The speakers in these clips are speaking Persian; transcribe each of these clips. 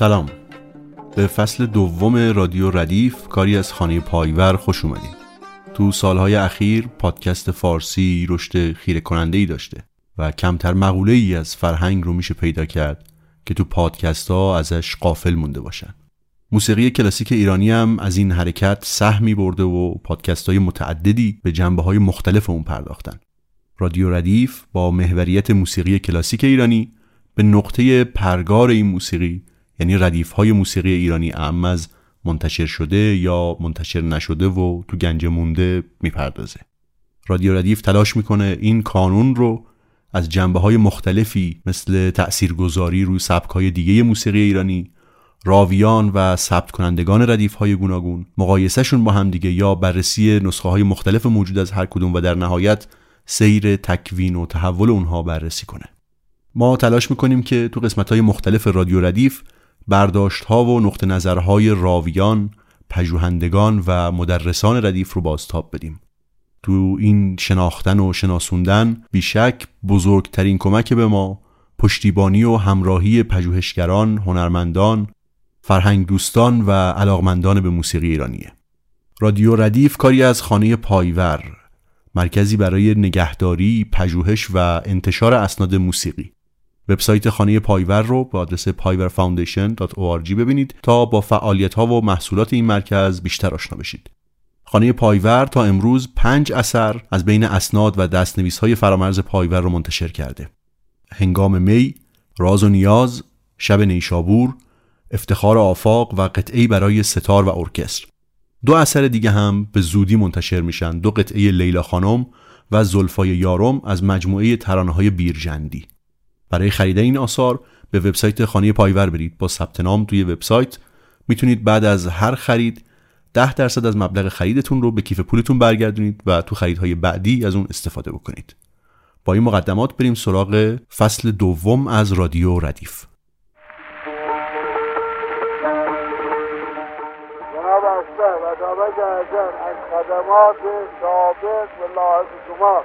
سلام، به فصل دوم رادیو ردیف کاری از خانه پایور خوش اومدید. تو سالهای اخیر پادکست فارسی رشد خیره کننده‌ای داشته و کمتر مقوله‌ای از فرهنگ رو میشه پیدا کرد که تو پادکست‌ها ازش غافل مونده باشن. موسیقی کلاسیک ایرانی هم از این حرکت سهمی برده و پادکست‌های متعددی به جنبه‌های مختلف اون پرداختن. رادیو ردیف با محوریت موسیقی کلاسیک ایرانی به نقطه پرگار این موسیقی، یعنی ردیف‌های موسیقی ایرانی اعم از منتشر شده یا منتشر نشده و تو گنج مونده، میپردازه. رادیو ردیف تلاش میکنه این کانون رو از جنبه‌های مختلفی مثل تأثیرگذاری روی سبک‌های دیگه موسیقی ایرانی، راویان و ثبت کنندگان ردیف‌های گوناگون، مقایسه‌شون با هم دیگه یا بررسی نسخه‌های مختلف موجود از هر کدوم و در نهایت سیر تکوین و تحول اونها بررسی کنه. ما تلاش میکنیم که تو قسمت‌های مختلف رادیو ردیف برداشت‌ها و نقطه نظرهای راویان، پژوهندگان و مدرسان ردیف رو بازتاب بدیم. تو این شناختن و شناسوندن بیشک بزرگترین کمک به ما پشتیبانی و همراهی پژوهشگران، هنرمندان، فرهنگ دوستان و علاقمندان به موسیقی ایرانیه. رادیو ردیف کاری از خانه پایور، مرکزی برای نگهداری، پژوهش و انتشار اسناد موسیقی. وبسایت خانه پایور رو به آدرس payvarfoundation.org ببینید تا با فعالیت‌ها و محصولات این مرکز بیشتر آشنا بشید. خانه پایور تا امروز 5 اثر از بین اسناد و دستنویس‌های فرامرز پایور رو منتشر کرده: هنگام می، راز و نیاز، شب نیشابور، افتخار آفاق و قطعه‌ای برای ستار و ارکستر. 2 اثر دیگه هم به زودی منتشر میشن: 2 قطعه لیلا خانم و زلفای یارم از مجموعه ترانه‌های بیرجندی. برای خرید این آثار به وبسایت خانه پایور برید. با ثبت نام توی وبسایت میتونید بعد از هر خرید 10% از مبلغ خریدتون رو به کیف پولتون برگردونید و تو خریدهای بعدی از اون استفاده بکنید. با این مقدمات بریم سراغ فصل دوم از رادیو ردیف. جناب اصلا و دابت اعظم از خدمات ثابت و لاحظ شما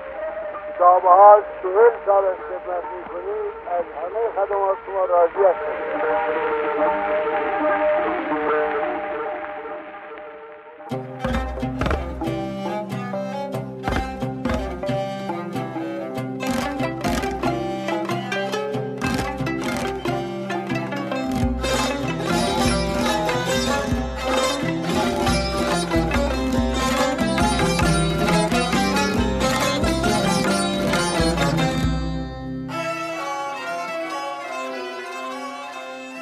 دابه ها 40 سال خدمت می کنید. از همه خدمات شما راضی هستم.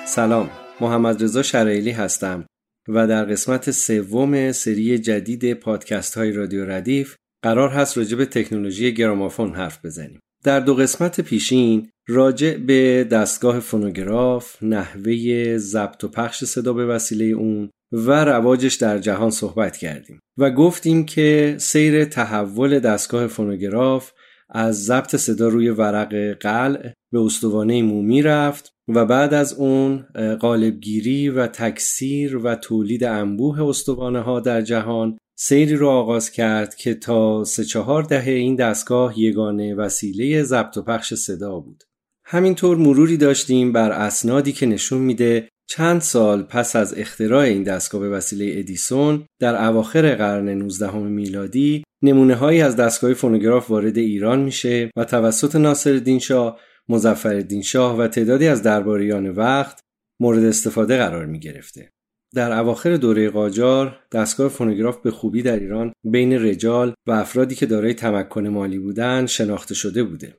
سلام، محمدرضا شرایلی هستم و در قسمت سوم سری جدید پادکست های رادیو ردیف قرار هست راجع به تکنولوژی گرامافون حرف بزنیم. در 2 قسمت پیشین راجع به دستگاه فونوگراف، نحوه ضبط و پخش صدا به وسیله اون و رواجش در جهان صحبت کردیم و گفتیم که سیر تحول دستگاه فونوگراف از ضبط صدا روی ورق قلع به استوانه مومی رفت و بعد از اون قالبگیری و تکثیر و تولید انبوه استوانه ها در جهان سیری رو آغاز کرد که تا 3-4 دهه این دستگاه یگانه وسیله ضبط و پخش صدا بود. همینطور مروری داشتیم بر اسنادی که نشون میده چند سال پس از اختراع این دستگاه به وسیله ادیسون در اواخر قرن 19 میلادی نمونه‌هایی از دستگاه فونوگراف وارد ایران میشه و توسط ناصرالدین شاه، مظفرالدین شاه و تعدادی از درباریان وقت مورد استفاده قرار می گرفته. در اواخر دوره قاجار دستگاه فونوگراف به خوبی در ایران بین رجال و افرادی که دارای تمکن مالی بودند شناخته شده بوده.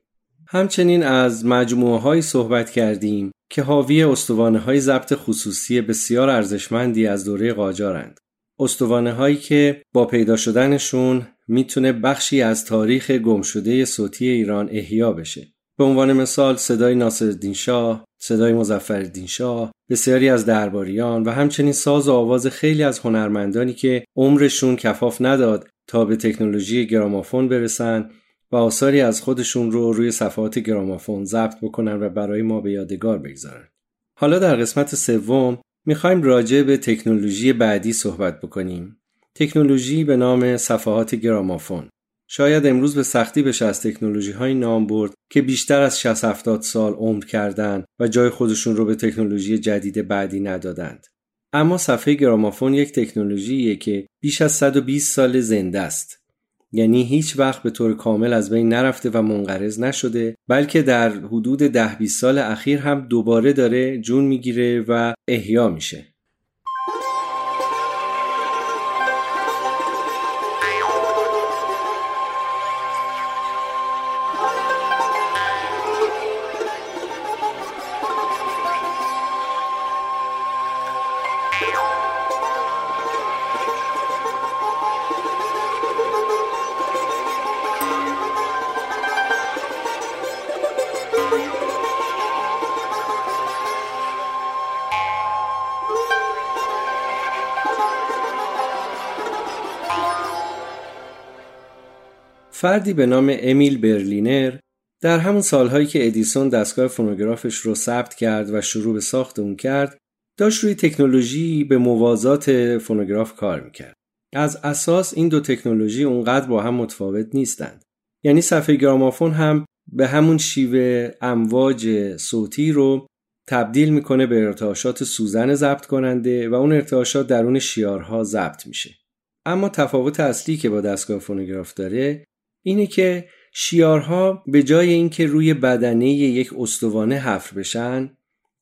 همچنین از مجموعه هایی صحبت کردیم که حاوی استوانه های ضبط خصوصی بسیار ارزشمندی از دوره قاجارند. استوانه هایی که با پیدا شدنشون میتونه بخشی از تاریخ گمشده صوتی ایران احیا بشه. به عنوان مثال صدای ناصرالدین شاه، صدای مظفرالدین شاه، بسیاری از درباریان و همچنین ساز و آواز خیلی از هنرمندانی که عمرشون کفاف نداد تا به تکنولوژی گرامافون برسن و آثاری از خودشون رو روی صفحات گرامافون ضبط بکنن و برای ما به یادگار بگذارن. حالا در قسمت سوم میخوایم راجع به تکنولوژی بعدی صحبت بکنیم. تکنولوژی به نام صفحات گرامافون. شاید امروز به سختی بشه از تکنولوژی‌های نامبرد که بیشتر از 60-70 سال عمر کردند و جای خودشون رو به تکنولوژی جدید بعدی ندادند. اما صفحه گرامافون یک تکنولوژیه که بیش از 120 سال زنده است. یعنی هیچ وقت به طور کامل از بین نرفته و منقرض نشده، بلکه در حدود 10-20 سال اخیر هم دوباره داره جون میگیره و احیا میشه. فردی به نام امیل برلینر در همون سالهایی که ادیسون دستگاه فونوگرافش رو ثبت کرد و شروع به ساخت اون کرد، داشت روی تکنولوژی به موازات فونوگراف کار میکرد. از اساس این دو تکنولوژی اونقدر با هم متفاوت نیستند. یعنی صفحه گرامافون هم به همون شیوه امواج صوتی رو تبدیل میکنه به ارتعاشات سوزن ضبط کننده و اون ارتعاشات درون شیارها ضبط میشه. اما تفاوت اصلی که با دستگاه فونوگراف داره اینه که شیارها به جای اینکه روی بدنه یک استوانه حفر بشن،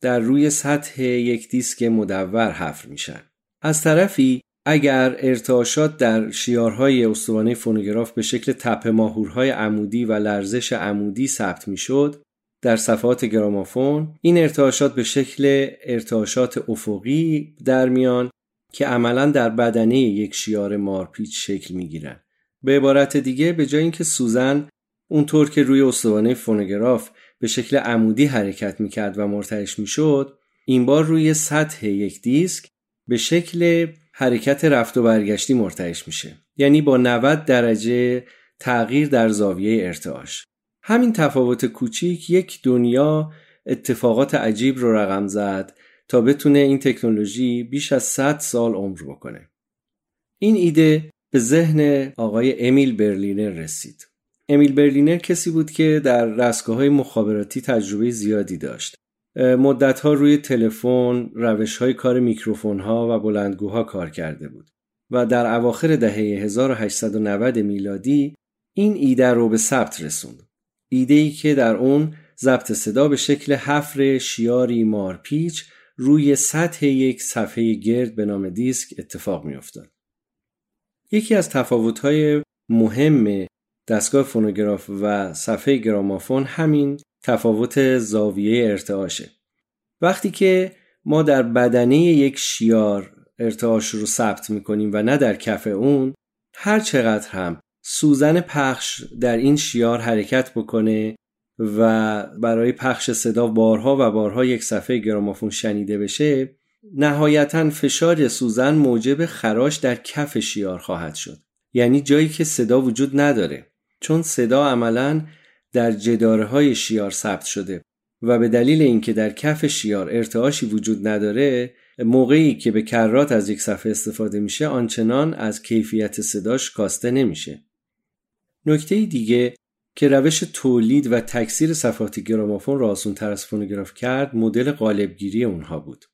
در روی سطح یک دیسک مدور حفر میشن. از طرفی اگر ارتعاشات در شیارهای استوانه فونوگراف به شکل تپه ماهورهای عمودی و لرزش عمودی ثبت میشد، در صفحات گرامافون این ارتعاشات به شکل ارتعاشات افقی در میان که عملاً در بدنه یک شیار مارپیچ شکل میگیرن. به عبارت دیگه، به جای اینکه سوزن اونطور که روی استوانه فونوگراف به شکل عمودی حرکت میکرد و مرتعش میشد، این بار روی سطح یک دیسک به شکل حرکت رفت و برگشتی مرتعش میشه. یعنی با 90 درجه تغییر در زاویه ارتعاش. همین تفاوت کوچیک یک دنیا اتفاقات عجیب رو رقم زد تا بتونه این تکنولوژی بیش از 100 سال عمر بکنه. این ایده به ذهن آقای امیل برلینر رسید. امیل برلینر کسی بود که در دستگاه‌های مخابراتی تجربه زیادی داشت. مدت‌ها روی تلفن، روش‌های کار میکروفون‌ها و بلندگوها کار کرده بود و در اواخر دهه 1890 میلادی این ایده رو به ثبت رسوند. ایده‌ای که در اون ضبط صدا به شکل حفر شیاری مارپیچ روی سطح یک صفحه گرد به نام دیسک اتفاق می‌افتاد. یکی از تفاوت‌های مهم دستگاه فونوگراف و صفحه گرامافون همین تفاوت زاویه ارتعاشه. وقتی که ما در بدنه یک شیار ارتعاش رو ثبت می‌کنیم و نه در کف اون، هر چقدر هم سوزن پخش در این شیار حرکت بکنه و برای پخش صدا بارها و بارها یک صفحه گرامافون شنیده بشه، نهایتاً فشار سوزن موجب خراش در کف شیار خواهد شد. یعنی جایی که صدا وجود نداره، چون صدا عملاً در جداره‌های شیار ثبت شده و به دلیل اینکه در کف شیار ارتعاشی وجود نداره، موقعی که به کرات از یک صفحه استفاده میشه آنچنان از کیفیت صداش کاسته نمیشه. نکته دیگه که روش تولید و تکثیر صفحات گرامافون را آسان‌تر از فونوگراف کرد، مدل قالبگیری اونها بود.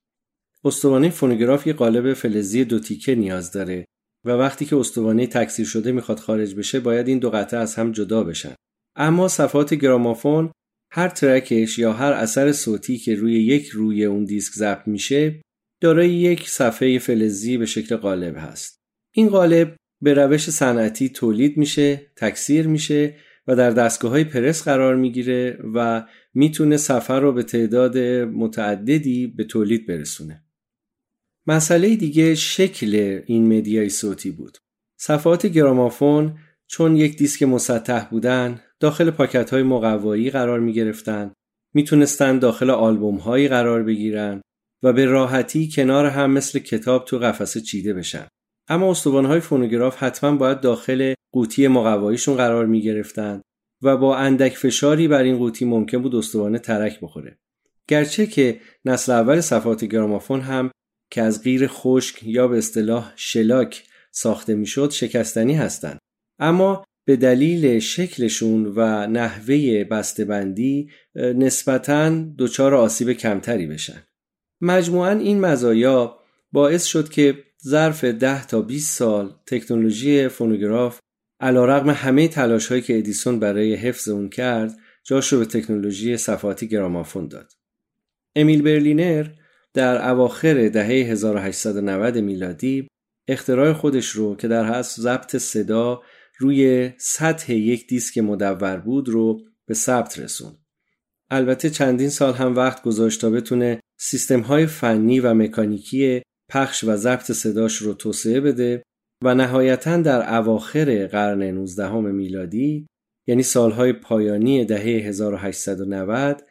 استوانه فونوگراف یک قالب فلزی دو تیکه نیاز داره و وقتی که استوانه تکثیر شده میخواد خارج بشه، باید این دو قطعه از هم جدا بشن. اما صفحات گرامافون هر ترکش یا هر اثر صوتی که روی اون دیسک ضبط میشه، دارای یک صفحه فلزی به شکل قالب هست. این قالب به روش صنعتی تولید میشه، تکثیر میشه و در دستگاه‌های پرس قرار میگیره و میتونه صفحه رو به تعداد متعددی به تولید برسونه. مسئله دیگه شکل این مدیای صوتی بود. صفحات گرامافون چون یک دیسک مسطح بودن، داخل پاکت‌های مقوایی قرار می‌گرفتن، میتونستن داخل آلبوم‌هایی قرار بگیرن و به راحتی کنار هم مثل کتاب تو قفسه چیده بشن. اما استوانه‌های فونوگراف حتما باید داخل قوطی مقواییشون قرار می‌گرفتن و با اندک فشاری بر این قوطی ممکن بود استوانه ترک بخوره. گرچه که نسل اول صفحات گرامافون هم که از قیر خشک یا به اصطلاح شلاک ساخته میشد شکستنی هستند، اما به دلیل شکلشون و نحوه بسته‌بندی نسبتاً دچار آسیب کمتری بشن. مجموعاً این مزایا باعث شد که ظرف 10 تا 20 سال تکنولوژی فونوگراف علیرغم همه تلاش‌هایی که ادیسون برای حفظ اون کرد، جاش رو به تکنولوژی صفحاتی گرامافون داد. امیل برلینر در اواخر دهه 1890 میلادی اختراع خودش رو که در اصل ضبط صدا روی سطح یک دیسک مدور بود رو به ثبت رسوند. البته چندین سال هم وقت گذاشت تا بتونه سیستم‌های فنی و مکانیکی پخش و ضبط صداش رو توسعه بده و نهایتاً در اواخر قرن 19 میلادی، یعنی سالهای پایانی دهه 1890،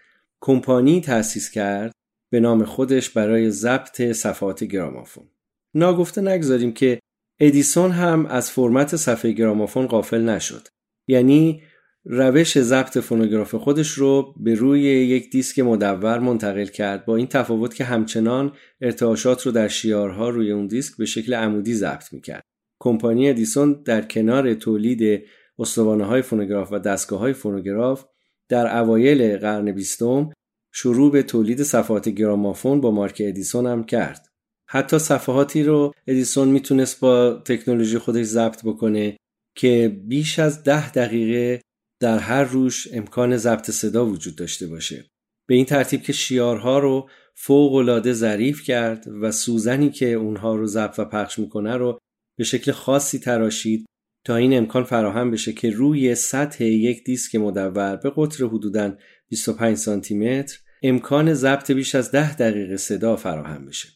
کمپانی تأسیس کرد به نام خودش برای ضبط صفحات گرامافون. ناگفته نگذاریم که ادیسون هم از فرمت صفحه گرامافون غافل نشد. یعنی روش ضبط فونوگراف خودش رو به روی یک دیسک مدور منتقل کرد، با این تفاوت که همچنان ارتعاشات رو در شیارها روی اون دیسک به شکل عمودی ضبط می‌کرد. کمپانی ادیسون در کنار تولید استوانه‌های فونوگراف و دستگاه‌های فونوگراف در اوایل قرن 20 شروع به تولید صفحات گرامافون با مارک ادیسون هم کرد. حتی صفحاتی رو ادیسون میتونست با تکنولوژی خودش ضبط بکنه که بیش از 10 دقیقه در هر روش امکان ضبط صدا وجود داشته باشه، به این ترتیب که شیارها رو فوق‌العاده ظریف کرد و سوزنی که اونها رو ضبط و پخش میکنه رو به شکل خاصی تراشید تا این امکان فراهم بشه که روی سطح یک دیسک مدور به قطر حدوداً 25 سانتیمتر امکان ضبط بیش از 10 دقیقه صدا فراهم بشه.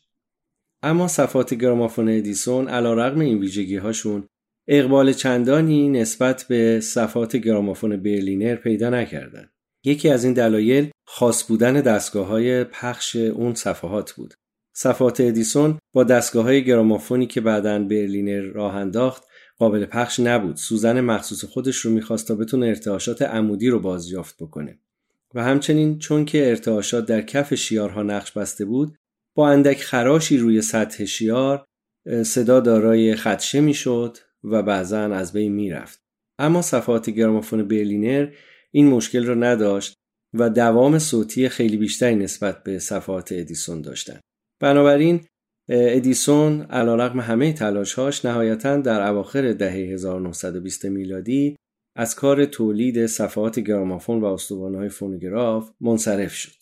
اما صفحات گرامافون ادیسون علیرغم این ویژگی‌هاشون اقبال چندانی نسبت به صفحات گرامافون برلینر پیدا نکردند. یکی از این دلایل خاص بودن دستگاه‌های پخش اون صفحات بود. صفحات ادیسون با دستگاه‌های گرامافونی که بعداً برلینر راه انداخت قابل پخش نبود. سوزن مخصوص خودش رو می‌خواست تا بتونه ارتعاشات عمودی رو بازیافت بکنه. و همچنین چون که ارتعاشات در کف شیارها نقش بسته بود، با اندک خراشی روی سطح شیار صدا دارای خدشه میشد و بعضاً از بین میرفت. اما صفحات گرامافون برلینر این مشکل رو نداشت و دوام صوتی خیلی بیشتری نسبت به صفحات ادیسون داشتن. بنابراین ادیسون علیرغم همه تلاش‌هاش نهایتاً در اواخر دهه 1920 میلادی از کار تولید صفحات گرامافون و استوانه‌های فونوگراف منصرف شد.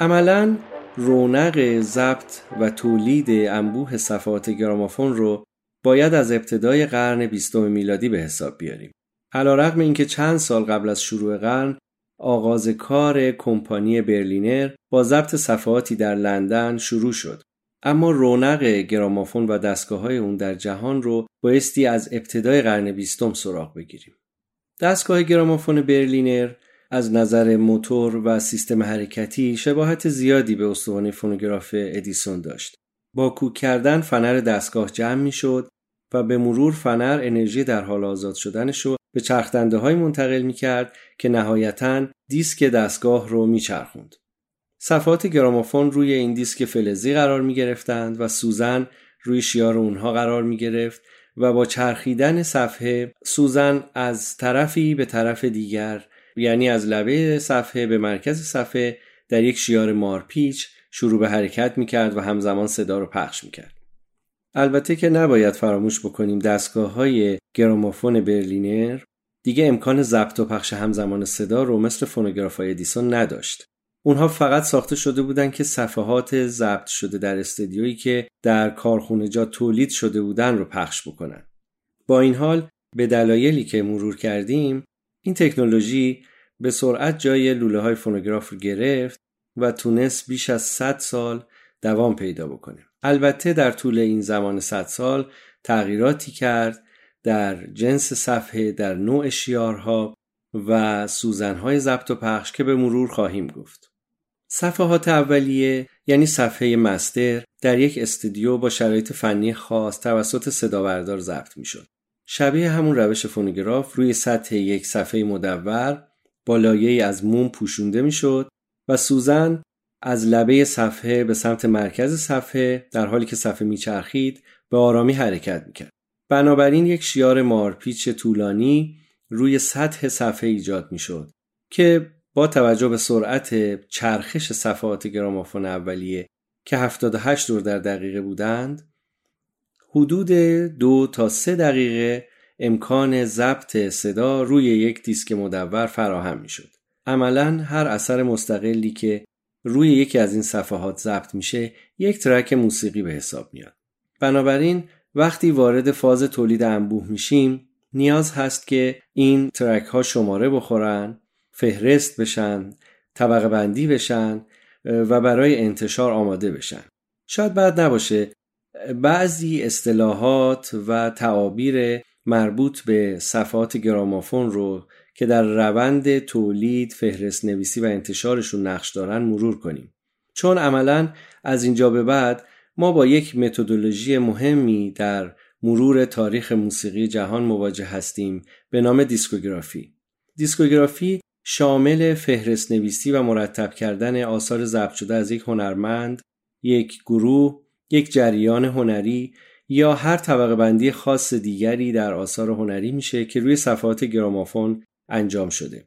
عملاً رونق ضبط و تولید انبوه صفحات گرامافون رو باید از ابتدای قرن 20 میلادی به حساب بیاریم. علیرغم اینکه چند سال قبل از شروع قرن آغاز کار کمپانی برلینر با ضبط صفحاتی در لندن شروع شد، اما رونق گرامافون و دستگاه‌های اون در جهان رو بایستی از ابتدای قرن 20 سراغ بگیریم. دستگاه گرامافون برلینر از نظر موتور و سیستم حرکتی شباهت زیادی به استوانه فونوگراف ادیسون داشت. با کوک کردن فنر دستگاه جمع می شد و به مرور فنر انرژی در حال آزاد شدنش رو به چرخدنده های منتقل می کرد که نهایتاً دیسک دستگاه رو می چرخوند. صفحات گرامافون روی این دیسک فلزی قرار می گرفتند و سوزن روی شیار اونها قرار می گرفت و با چرخیدن صفحه سوزن از طرفی به طرف دیگر، یعنی از لبه صفحه به مرکز صفحه، در یک شیار مارپیچ شروع به حرکت می‌کرد و همزمان صدا رو پخش می‌کرد. البته که نباید فراموش بکنیم دستگاه‌های گرامافون برلینر دیگه امکان ضبط و پخش همزمان صدا رو مثل فونوگراف‌های ادیسون نداشت. اونها فقط ساخته شده بودن که صفحات ضبط شده در استدیویی که در کارخونه‌جات تولید شده بودن رو پخش بکنن. با این حال به دلایلی که مرور کردیم این تکنولوژی به سرعت جای لوله‌های فونوگراف رو گرفت و تونست بیش از 100 سال دوام پیدا بکنه. البته در طول این زمان 100 سال تغییراتی کرد در جنس صفحه، در نوع شیارها و سوزن‌های ضبط و پخش که به مرور خواهیم گفت. صفحات اولیه یعنی صفحه مستر در یک استودیو با شرایط فنی خاص توسط صدابردار ضبط می‌شد. شبیه همون روش فونوگراف روی سطح یک صفحه مدور با لایه‌ای از موم پوشونده می‌شد و سوزن از لبه صفحه به سمت مرکز صفحه در حالی که صفحه میچرخید به آرامی حرکت می‌کرد. بنابراین یک شیار مارپیچ طولانی روی سطح صفحه ایجاد می‌شد که با توجه به سرعت چرخش صفحات گرامافون اولیه که 78 دور در دقیقه بودند حدود 2 تا 3 دقیقه امکان ضبط صدا روی یک دیسک مدور فراهم می‌شد. عملاً هر اثر مستقلی که روی یکی از این صفحات ضبط میشه یک ترک موسیقی به حساب میاد. بنابراین وقتی وارد فاز تولید انبوه میشیم نیاز هست که این ترک ها شماره بخورن، فهرست بشن، طبقه بندی بشن و برای انتشار آماده بشن. شاید بد نباشه بعضی اصطلاحات و تعابیر مربوط به صفحات گرامافون رو که در روند تولید، فهرست نویسی و انتشارشون نقش دارن مرور کنیم. چون عملاً از اینجا به بعد ما با یک متدولوژی مهمی در مرور تاریخ موسیقی جهان مواجه هستیم به نام دیسکوگرافی. دیسکوگرافی شامل فهرست نویسی و مرتب کردن آثار ضبط شده از یک هنرمند، یک گروه، یک جریان هنری یا هر طبقه بندی خاص دیگری در آثار هنری میشه که روی صفحات گرامافون انجام شده.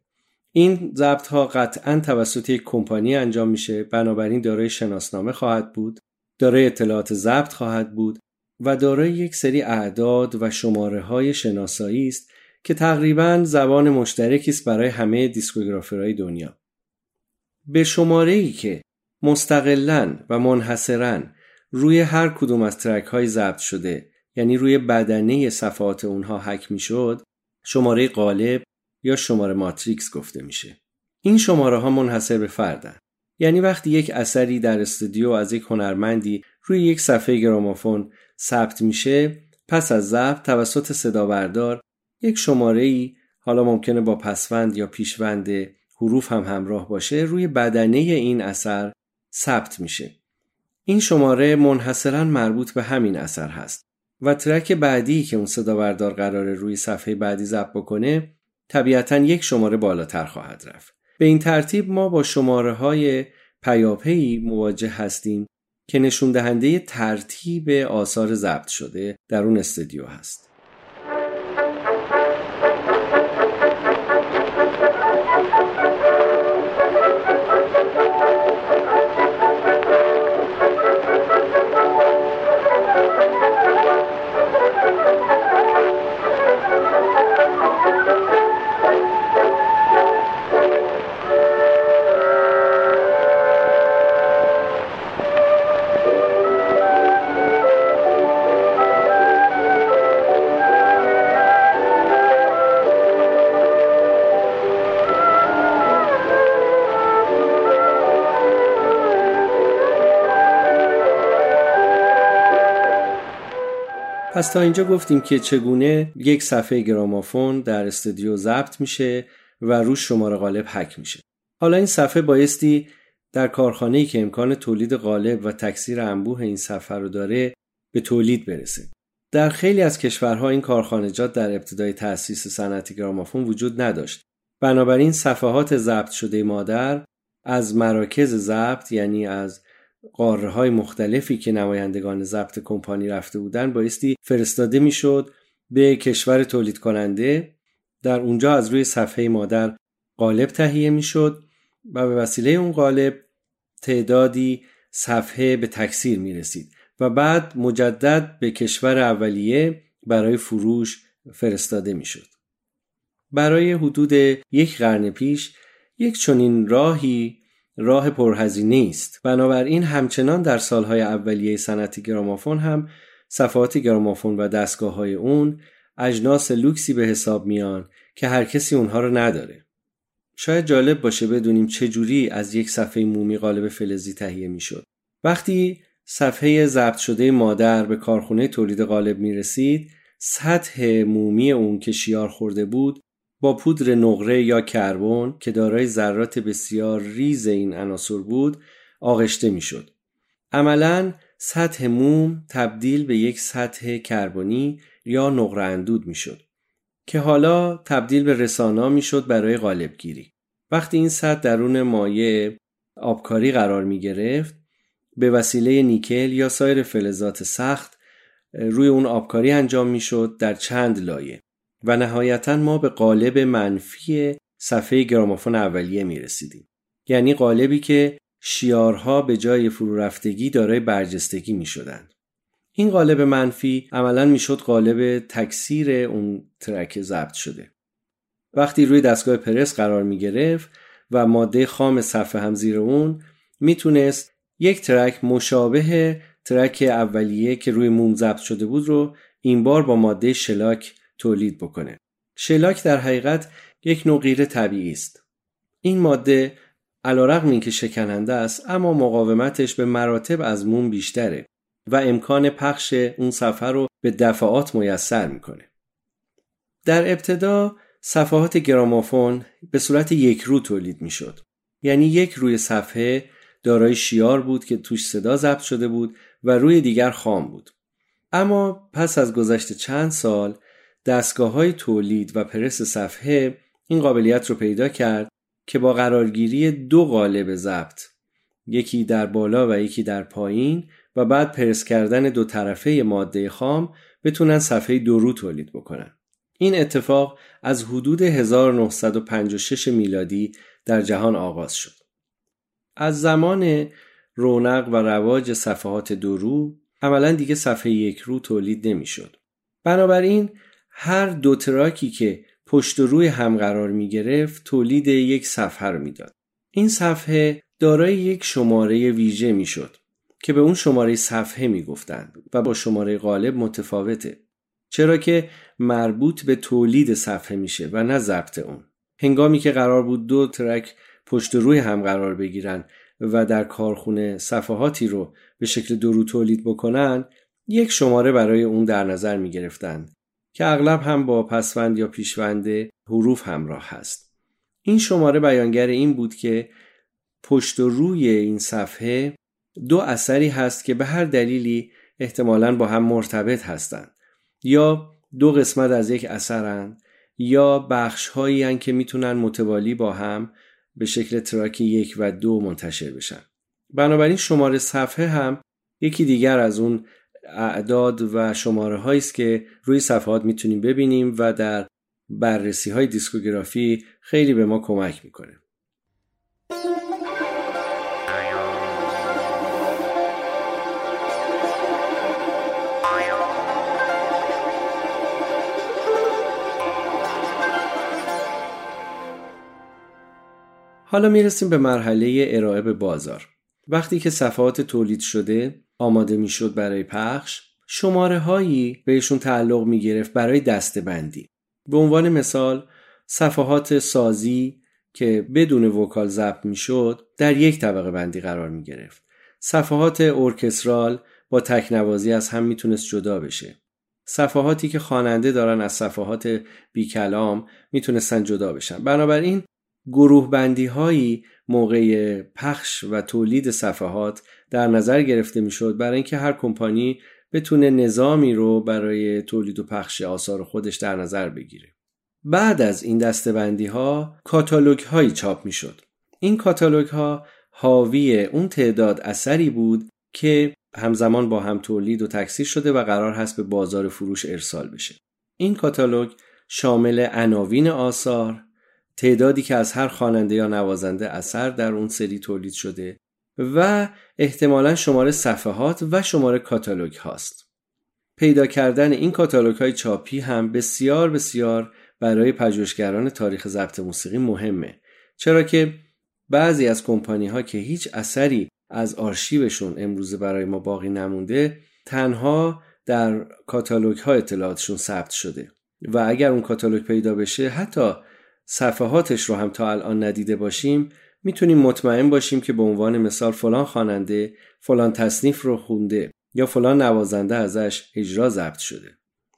این ضبط ها قطعاً توسط یک کمپانی انجام میشه، بنابراین دارای شناسنامه خواهد بود، دارای اطلاعات ضبط خواهد بود و دارای یک سری اعداد و شماره های شناسایی است که تقریباً زبان مشترکی است برای همه دیسکوگرافرهای دنیا. به شماره‌ای که مستقلاً و منحصراً روی هر کدوم از ترک های ضبط شده یعنی روی بدنه صفحات اونها حک میشد شماره قالب یا شماره ماتریکس گفته میشه. این شماره ها منحصر به فردن، یعنی وقتی یک اثری در استودیو از یک هنرمندی روی یک صفحه گرامافون ثبت میشه پس از ضبط توسط صدابردار یک شماره‌ای، حالا ممکنه با پسوند یا پیشوند حروف هم همراه باشه، روی بدنه این اثر ثبت میشه. این شماره منحصراً مربوط به همین اثر هست و ترک بعدی که اون صدابردار قراره روی صفحه بعدی ضبط بکنه طبیعتاً یک شماره بالاتر خواهد رفت. به این ترتیب ما با شماره‌های پیاپی مواجه هستیم که نشون دهنده ترتیب آثار ضبط شده در اون استودیو هست. پس تا اینجا گفتیم که چگونه یک صفحه گرامافون در استودیو ضبط میشه و روش شماره قالب حک میشه. حالا این صفحه بایستی در کارخانه‌ای که امکان تولید قالب و تکثیر انبوه این صفحه رو داره به تولید برسه. در خیلی از کشورها این کارخانجات در ابتدای تأسیس صنعت گرامافون وجود نداشت. بنابراین صفحات ضبط شده مادر از مراکز ضبط یعنی از قاره‌های مختلفی که نمایندگان ضبط کمپانی رفته بودن بایستی فرستاده میشد به کشور تولید کننده. در اونجا از روی صفحه مادر قالب تهیه میشد و به وسیله اون قالب تعدادی صفحه به تکثیر می رسید و بعد مجدد به کشور اولیه برای فروش فرستاده میشد. برای حدود 1 قرن پیش یک چنین راهی راه پرهزینه‌ای است. بنابراین همچنان در سالهای اولیه صنعت گرامافون هم صفحات گرامافون و دستگاه‌های اون اجناس لوکسی به حساب میان که هر کسی اونها رو نداره. شاید جالب باشه بدونیم چه جوری از یک صفحه مومی قالب فلزی تهیه میشد. وقتی صفحه ضبط شده مادر به کارخانه تولید قالب میرسید، سطح مومی اون که شیار خورده بود با پودر نقره یا کربن که دارای ذرات بسیار ریز این عناصر بود آغشته میشد. عملاً سطح موم تبدیل به یک سطح کربنی یا نقره اندود میشد که حالا تبدیل به رسانا میشد برای قالب گیری. وقتی این سطح درون مایع آبکاری قرار می گرفت، به وسیله نیکل یا سایر فلزات سخت روی اون آبکاری انجام میشد در چند لایه و نهایتاً ما به قالب منفی صفحه گرامافون اولیه می رسیدیم. یعنی قالبی که شیارها به جای فرو رفتگی دارای برجستگی می شدن. این قالب منفی عملاً می شد قالب تکثیر اون ترک ضبط شده. وقتی روی دستگاه پرس قرار می گرفت و ماده خام صفحه هم زیر اون، می تونست یک ترک مشابه ترک اولیه که روی موم ضبط شده بود رو این بار با ماده شلاک تولید بکنه. شلاک در حقیقت یک نوع غیر طبیعی است. این ماده علیرغم اینکه شکننده است، اما مقاومتش به مراتب از موم بیشتره و امکان پخش اون صفحه رو به دفعات میسر میکنه. در ابتدا صفحات گرامافون به صورت یک رو تولید میشد. یعنی یک روی صفحه دارای شیار بود که توش صدا ضبط شده بود و روی دیگر خام بود. اما پس از گذشت چند سال دستگاه‌های تولید و پرس صفحه این قابلیت رو پیدا کرد که با قرارگیری دو قالب ضبط، یکی در بالا و یکی در پایین و بعد پرس کردن دو طرفه ماده خام بتونن صفحه دو رو تولید بکنن. این اتفاق از حدود 1956 میلادی در جهان آغاز شد. از زمان رونق و رواج صفحات دو رو عملاً دیگه صفحه یک رو تولید نمی‌شد. بنابراین هر دو تراکی که پشت و روی هم قرار می گرفت تولید یک صفحه رو می داد. این صفحه دارای یک شماره ویژه می شد که به اون شماره صفحه می گفتند و با شماره قالب متفاوته، چرا که مربوط به تولید صفحه میشه و نه ضبط اون. هنگامی که قرار بود دو ترک پشت و روی هم قرار بگیرن و در کارخونه صفحاتی رو به شکل دو رو تولید بکنن، یک شماره برای اون در نظر می گرفتند که اغلب هم با پسوند یا پیشوند حروف همراه هست. این شماره بیانگر این بود که پشت و روی این صفحه دو اثری هست که به هر دلیلی احتمالاً با هم مرتبط هستند، یا دو قسمت از یک اثرند، یا بخش‌هایی هستند که میتونن متوالی با هم به شکل تراک یک و دو منتشر بشن. بنابراین شماره صفحه هم یکی دیگر از اون اعداد و شماره هایی است که روی صفحات میتونیم ببینیم و در بررسی های دیسکوگرافی خیلی به ما کمک میکنه. حالا میرسیم به مرحله ارائه به بازار. وقتی که صفحات تولید شده آماده می شد برای پخش، شماره هایی بهشون تعلق می گرفت برای دسته‌بندی. به عنوان مثال صفحات سازی که بدون وکال ضبط می شد در یک طبقه بندی قرار می گرفت. صفحات ارکسترال با تکنوازی از هم می تونست جدا بشه. صفحاتی که خواننده دارن از صفحات بی کلام می تونستن جدا بشن. بنابراین گروه بندی هایی موقع پخش و تولید صفحات در نظر گرفته می شد برای اینکه هر کمپانی بتونه نظامی رو برای تولید و پخش آثار خودش در نظر بگیره. بعد از این دسته‌بندی ها کاتالوگ هایی چاپ می شد. این کاتالوگ ها حاوی اون تعداد اثری بود که همزمان با هم تولید و تکثیر شده و قرار هست به بازار فروش ارسال بشه. این کاتالوگ شامل عناوین آثار، تعدادی که از هر خواننده یا نوازنده اثر در اون سری تولید شده و احتمالاً شماره صفحات و شماره کاتالوگ هاست. پیدا کردن این کاتالوگ های چاپی هم بسیار بسیار برای پژوهشگران تاریخ ضبط موسیقی مهمه، چرا که بعضی از کمپانی‌ها که هیچ اثری از آرشیوشون امروزه برای ما باقی نمونده، تنها در کاتالوگ‌ها اطلاعاتشون ثبت شده و اگر اون کاتالوگ پیدا بشه، حتی صفحاتش رو هم تا الان ندیده باشیم، میتونیم مطمئن باشیم که به عنوان مثال فلان خواننده فلان تصنیف رو خونده یا فلان نوازنده ازش اجرا ضبط شده.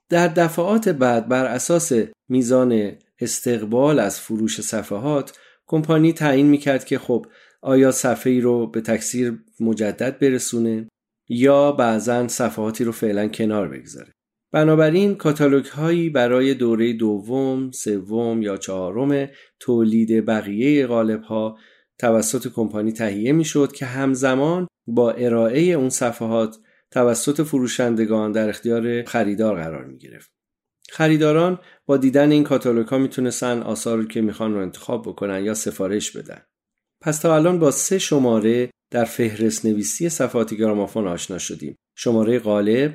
در دفعات بعد بر اساس میزان استقبال از فروش صفحات، کمپانی تعیین میکرد که خب آیا صفحه‌ای رو به تکثیر مجدد برسونه یا بعضن صفحاتی رو فعلا کنار بگذاره. بنابراین کاتالوگ هایی برای دوره دوم، سوم یا چهارم تولید بقیه قالب ها توسط کمپانی تهیه می شد که همزمان با ارائه اون صفحات توسط فروشندگان در اختیار خریدار قرار می گرفت. خریداران با دیدن این کاتالوگ ها می تونستن آثار رو که می خوان رو انتخاب بکنن یا سفارش بدن. پس تا الان با 3 شماره در فهرست نویسی صفحات گرامافون آشنا شدیم. شماره قالب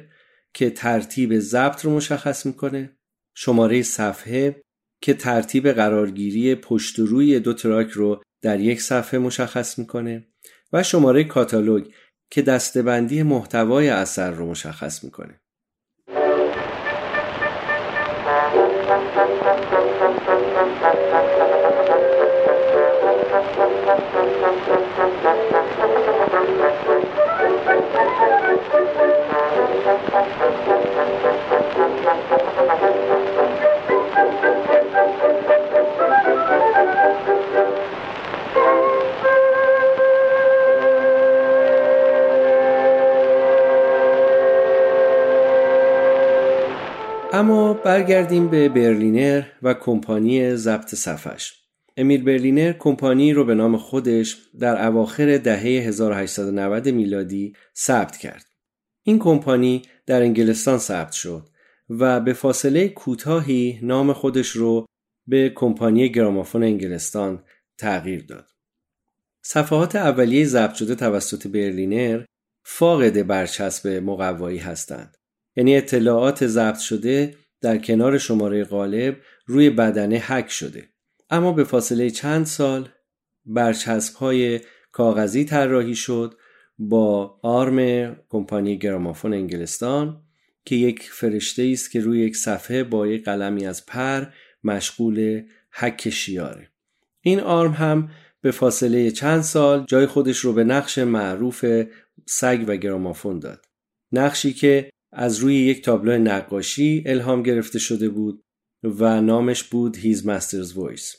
که ترتیب ضبط رو مشخص میکنه، شماره صفحه که ترتیب قرارگیری پشت و روی 2 تراک رو در یک صفحه مشخص میکنه و شماره کاتالوگ که دسته‌بندی محتوای اثر رو مشخص میکنه. اما برگردیم به برلینر و کمپانی ضبط صفحش. امیل برلینر کمپانی رو به نام خودش در اواخر دهه 1890 میلادی ثبت کرد. این کمپانی در انگلستان ثبت شد و به فاصله کوتاهی نام خودش رو به کمپانی گرامافون انگلستان تغییر داد. صفحات اولیه ضبط شده توسط برلینر فاقد برچسب مقوایی هستند. یعنی اطلاعات ضبط شده در کنار شماره قالب روی بدنه حک شده. اما به فاصله چند سال برچسب‌های کاغذی طراحی شد با آرم کمپانی گرامافون انگلستان که یک فرشته است که روی یک صفحه با یک قلمی از پر مشغول حک شیاره. این آرم هم به فاصله چند سال جای خودش رو به نقش معروف سگ و گرامافون داد. نقشی که از روی یک تابلو نقاشی الهام گرفته شده بود و نامش بود His Master's Voice.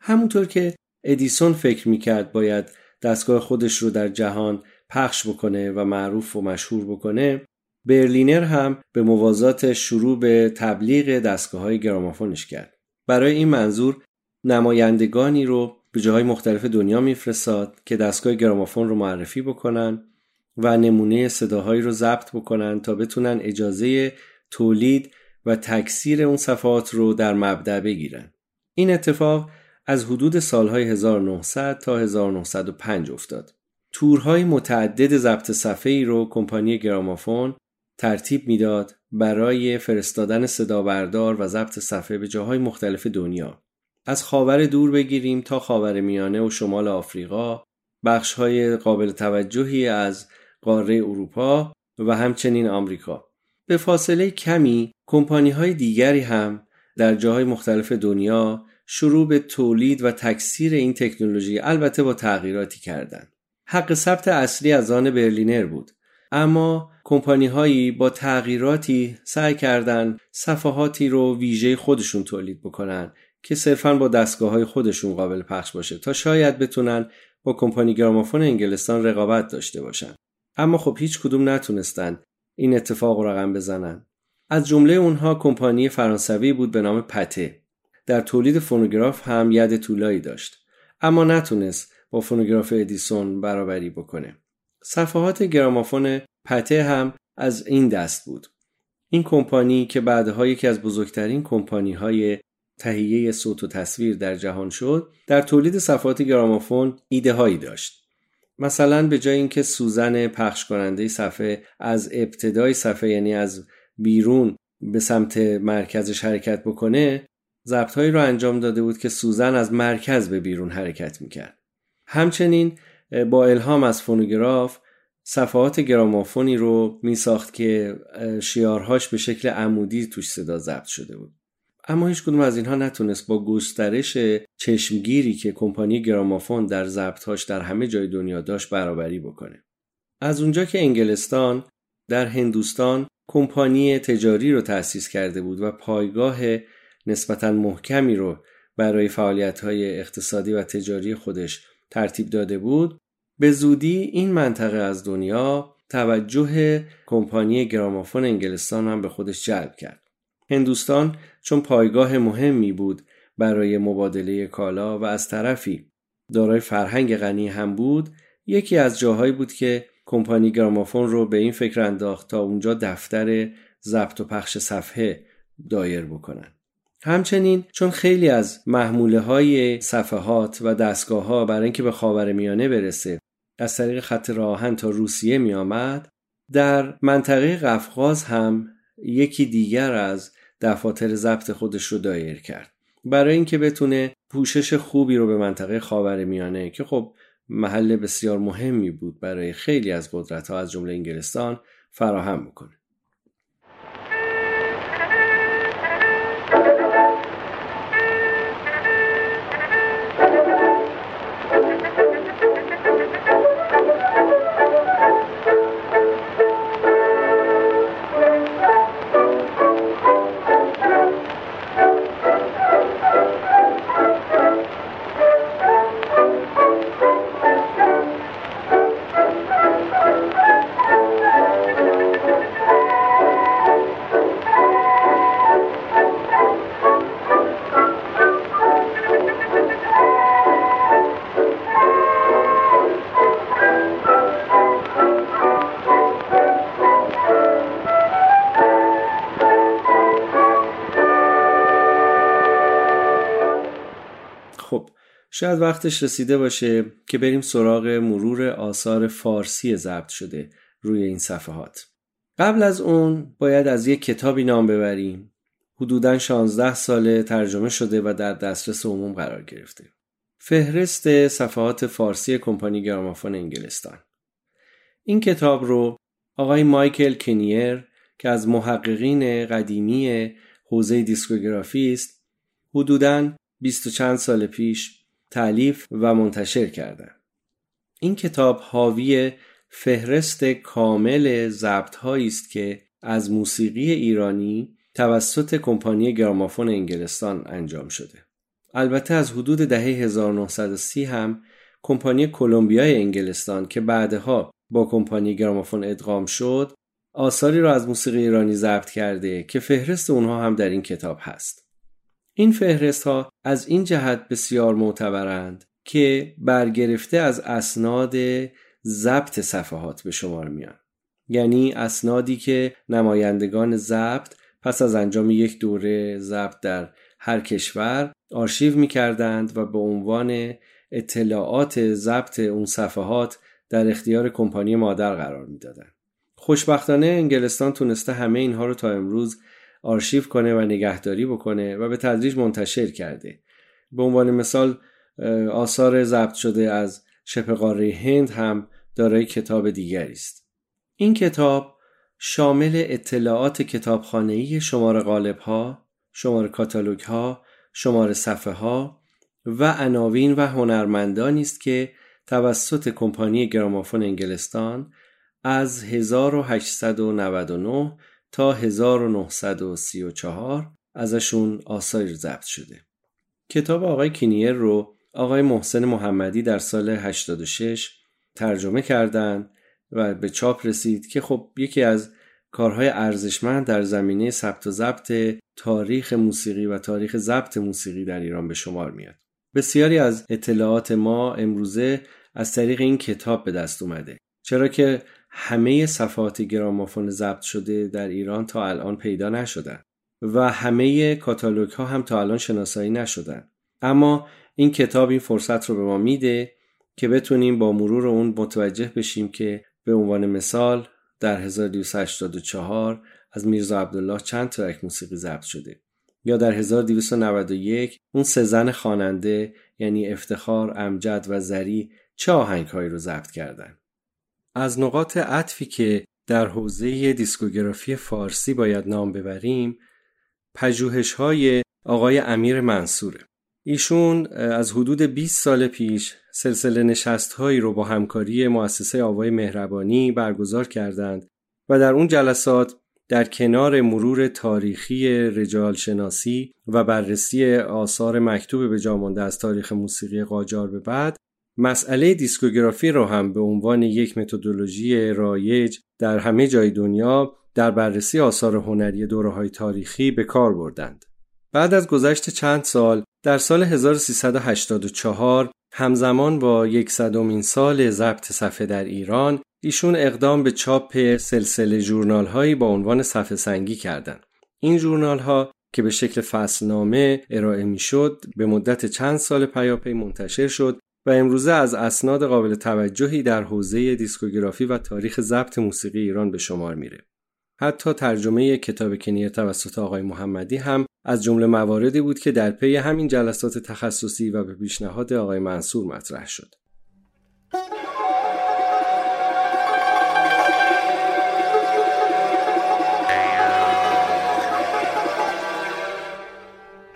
همونطور که ادیسون فکر میکرد باید دستگاه خودش رو در جهان پخش بکنه و معروف و مشهور بکنه، برلینر هم به موازات شروع به تبلیغ دستگاه‌های گرامافونش کرد. برای این منظور نمایندگانی رو به جاهای مختلف دنیا میفرستاد که دستگاه گرامافون رو معرفی بکنن و نمونه صداهایی رو ضبط بکنن تا بتونن اجازه تولید و تکثیر اون صفحات رو در مبدأ بگیرن. این اتفاق از حدود سالهای 1900 تا 1905 افتاد. تورهای متعدد ضبط صفحه‌ای رو کمپانی گرامافون ترتیب میداد برای فرستادن صدابردار و ضبط صفحه به جاهای مختلف دنیا. از خاور دور بگیریم تا خاورمیانه و شمال آفریقا، بخش‌های قابل توجهی از قاره اروپا و همچنین آمریکا. به فاصله کمی کمپانی‌های دیگری هم در جاهای مختلف دنیا شروع به تولید و تکثیر این تکنولوژی، البته با تغییراتی کردند. حق ثبت اصلی از آن برلینر بود، اما کمپانی‌هایی با تغییراتی سعی کردند صفحاتی رو ویژه خودشون تولید بکنن که صرفاً با دستگاه‌های خودشون قابل پخش باشه تا شاید بتونن با کمپانی گرامافون انگلستان رقابت داشته باشن. اما خب هیچ کدوم نتونستن این اتفاق رو رقم بزنن. از جمله اونها کمپانی فرانسوی بود به نام پته. در تولید فونوگراف هم ید طولایی داشت، اما نتونست با فونوگراف ادیسون برابری بکنه. صفحات گرامافون پته هم از این دست بود. این کمپانی که بعدها یکی از بزرگترین کمپانی‌های تهیه صوت و تصویر در جهان شد، در تولید صفحات گرامافون ایده هایی داشت. مثلا به جای اینکه سوزن پخش کننده صفحه از ابتدای صفحه، یعنی از بیرون به سمت مرکزش حرکت بکنه، ضبط هایی رو انجام داده بود که سوزن از مرکز به بیرون حرکت میکرد. همچنین با الهام از فونوگراف صفحات گرامافونی رو می ساخت که شیارهاش به شکل عمودی توش صدا ضبط شده بود. اما هیچ کدوم از اینها نتونست با گسترش چشمگیری که کمپانی گرامافون در ضبطهاش در همه جای دنیا داشت برابری بکنه. از اونجا که انگلستان در هندوستان کمپانی تجاری رو تأسیس کرده بود و پایگاه نسبتاً محکمی رو برای فعالیت‌های اقتصادی و تجاری خودش ترتیب داده بود، به زودی این منطقه از دنیا توجه کمپانی گرامافون انگلستان هم به خودش جلب کرد. هندوستان چون پایگاه مهمی بود برای مبادله کالا و از طرفی دارای فرهنگ غنی هم بود، یکی از جاهایی بود که کمپانی گرامافون رو به این فکر انداخت تا اونجا دفتر ضبط و پخش صفحه دایر بکنن. همچنین چون خیلی از محموله های صفحات و دستگاه ها برای اینکه به خاورمیانه برسه از طریق خط راه آهن تا روسیه می آمد، در منطقه قفقاز هم یکی دیگر از دفاتر ضبط خودش رو دایر کرد برای اینکه بتونه پوشش خوبی رو به منطقه خاورمیانه که خب محل بسیار مهمی بود برای خیلی از قدرت‌ها از جمله انگلستان فراهم بکنه. شاید وقتش رسیده باشه که بریم سراغ مرور آثار فارسی ضبط شده روی این صفحات. قبل از اون باید از یک کتابی نام ببریم. حدوداً 16 ساله ترجمه شده و در دسترس عموم قرار گرفته. فهرست صفحات فارسی کمپانی گرامافون انگلستان. این کتاب رو آقای مایکل کنیر که از محققین قدیمی حوزه دیسکوگرافی است، حدوداً 20 چند سال پیش تالیف و منتشر کردن. این کتاب حاوی فهرست کامل ضبط‌هایی است که از موسیقی ایرانی توسط کمپانی گرامافون انگلستان انجام شده. البته از حدود دهه 1930 هم کمپانی کلمبیای انگلستان که بعدها با کمپانی گرامافون ادغام شد، آثاری را از موسیقی ایرانی ضبط کرده که فهرست اونها هم در این کتاب هست. این فهرست‌ها از این جهت بسیار معتبرند که برگرفته از اسناد ضبط صفحات به شمار میان، یعنی اسنادی که نمایندگان ضبط پس از انجام یک دوره ضبط در هر کشور آرشیو می‌کردند و به عنوان اطلاعات ضبط اون صفحات در اختیار کمپانی مادر قرار می‌دادند. خوشبختانه انگلستان تونسته همه اینها رو تا امروز آرشیو کنه و نگهداری بکنه و به تدریج منتشر کرده. به عنوان مثال آثار ضبط شده از شبه قاره هند هم دارای کتاب دیگری است. این کتاب شامل اطلاعات کتابخانه‌ای، شماره قالب‌ها، شماره کاتالوگ‌ها، شماره صفحه‌ها و عناوین و هنرمندانی است که توسط کمپانی گرامافون انگلستان از 1899 تا 1934 ازشون آثاری ضبط شده. کتاب آقای کنیر رو آقای محسن محمدی در سال 86 ترجمه کردن و به چاپ رسید که خب یکی از کارهای ارزشمند در زمینه ثبت و ضبط تاریخ موسیقی و تاریخ ضبط موسیقی در ایران به شمار میاد. بسیاری از اطلاعات ما امروزه از طریق این کتاب به دست اومده، چرا که همه صفحات گرامافون ضبط شده در ایران تا الان پیدا نشدن و همه کاتالوگ ها هم تا الان شناسایی نشدن. اما این کتاب این فرصت رو به ما میده که بتونیم با مرور اون متوجه بشیم که به عنوان مثال در 1284 از میرزا عبدالله چند ترک موسیقی ضبط شده، یا در 1291 اون سه زن خواننده یعنی افتخار، امجد و زری چه آهنگهایی رو ضبط کردن. از نقاط عطفی که در حوزه دیسکوگرافی فارسی باید نام ببریم، پژوهش‌های آقای امیر منصور. ایشون از حدود 20 سال پیش سلسله نشست‌هایی رو با همکاری مؤسسه آوای مهربانی برگزار کردند و در اون جلسات در کنار مرور تاریخی رجال شناسی و بررسی آثار مکتوب به جا مانده از تاریخ موسیقی قاجار به بعد، مسئله دیسکوگرافی رو هم به عنوان یک متدولوژی رایج در همه جای دنیا در بررسی آثار هنری دوره‌های تاریخی به کار بردند. بعد از گذشت چند سال، در سال 1384 همزمان با 100مین سال ضبط صفحه در ایران، ایشون اقدام به چاپ سلسله ژورنال‌هایی با عنوان صفحه سنگی کردند. این ژورنال‌ها که به شکل فصلنامه ارائه می‌شد، به مدت چند سال پیاپی منتشر شد و امروزه از اسناد قابل توجهی در حوزه دیسکوگرافی و تاریخ ضبط موسیقی ایران به شمار میره. حتی ترجمه کتاب کنیر توسط آقای محمدی هم از جمله مواردی بود که در پی همین جلسات تخصصی و به پیشنهاد آقای منصور مطرح شد.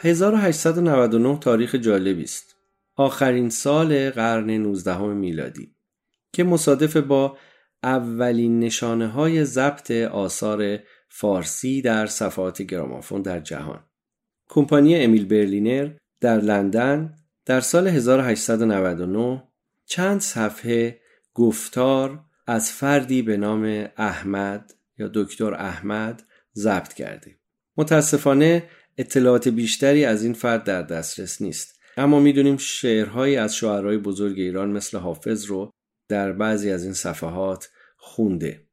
(1899) تاریخ جالبی است. آخرین سال قرن 19 میلادی که مصادف با اولین نشانه‌های ضبط آثار فارسی در صفحات گرامافون در جهان. کمپانی امیل برلینر در لندن در سال 1899 چند صفحه گفتار از فردی به نام احمد یا دکتر احمد ضبط کرده. متاسفانه اطلاعات بیشتری از این فرد در دسترس نیست، اما میدونیم شعرهایی از شاعرای بزرگ ایران مثل حافظ رو در بعضی از این صفحات خونده.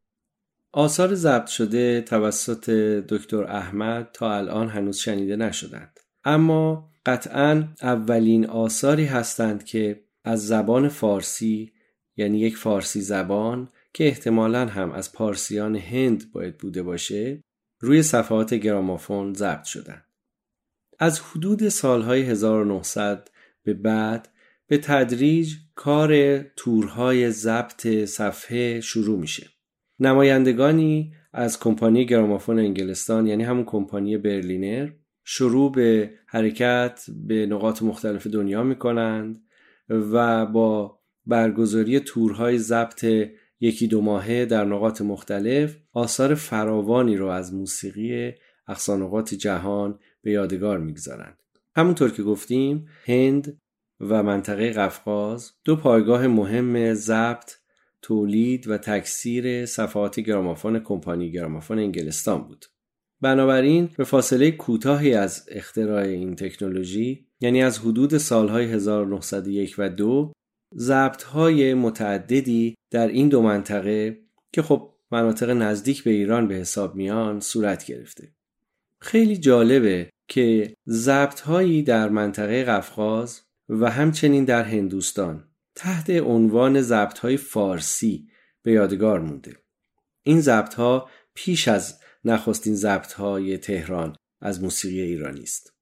آثار ضبط شده توسط دکتر احمد تا الان هنوز شنیده نشدند، اما قطعاً اولین آثاری هستند که از زبان فارسی، یعنی یک فارسی زبان که احتمالاً هم از پارسیان هند باید بوده باشه، روی صفحات گرامافون ضبط شدند. از حدود سالهای 1900 به بعد به تدریج کار تورهای ضبط صفحه شروع میشه. نمایندگانی از کمپانی گرامافون انگلستان، یعنی همون کمپانی برلینر، شروع به حرکت به نقاط مختلف دنیا میکنند و با برگزاری تورهای ضبط 1-2 ماهه در نقاط مختلف آثار فراوانی رو از موسیقی اقصانقاط جهان به یادگار میگذارند. همونطور که گفتیم، هند و منطقه قفقاز دو پایگاه مهم ضبط، تولید و تکثیر صفحات گرامافون کمپانی گرامافون انگلستان بود. بنابراین به فاصله کوتاهی از اختراع این تکنولوژی، یعنی از حدود سالهای 1901 و 2، ضبط‌های متعددی در این دو منطقه که خب مناطق نزدیک به ایران به حساب میان صورت گرفته. خیلی جالبه که ضبط‌هایی در منطقه قفقاز و همچنین در هندوستان تحت عنوان ضبط‌های فارسی به یادگار مونده. این ضبط‌ها پیش از نخستین ضبط‌های تهران از موسیقی ایرانی است.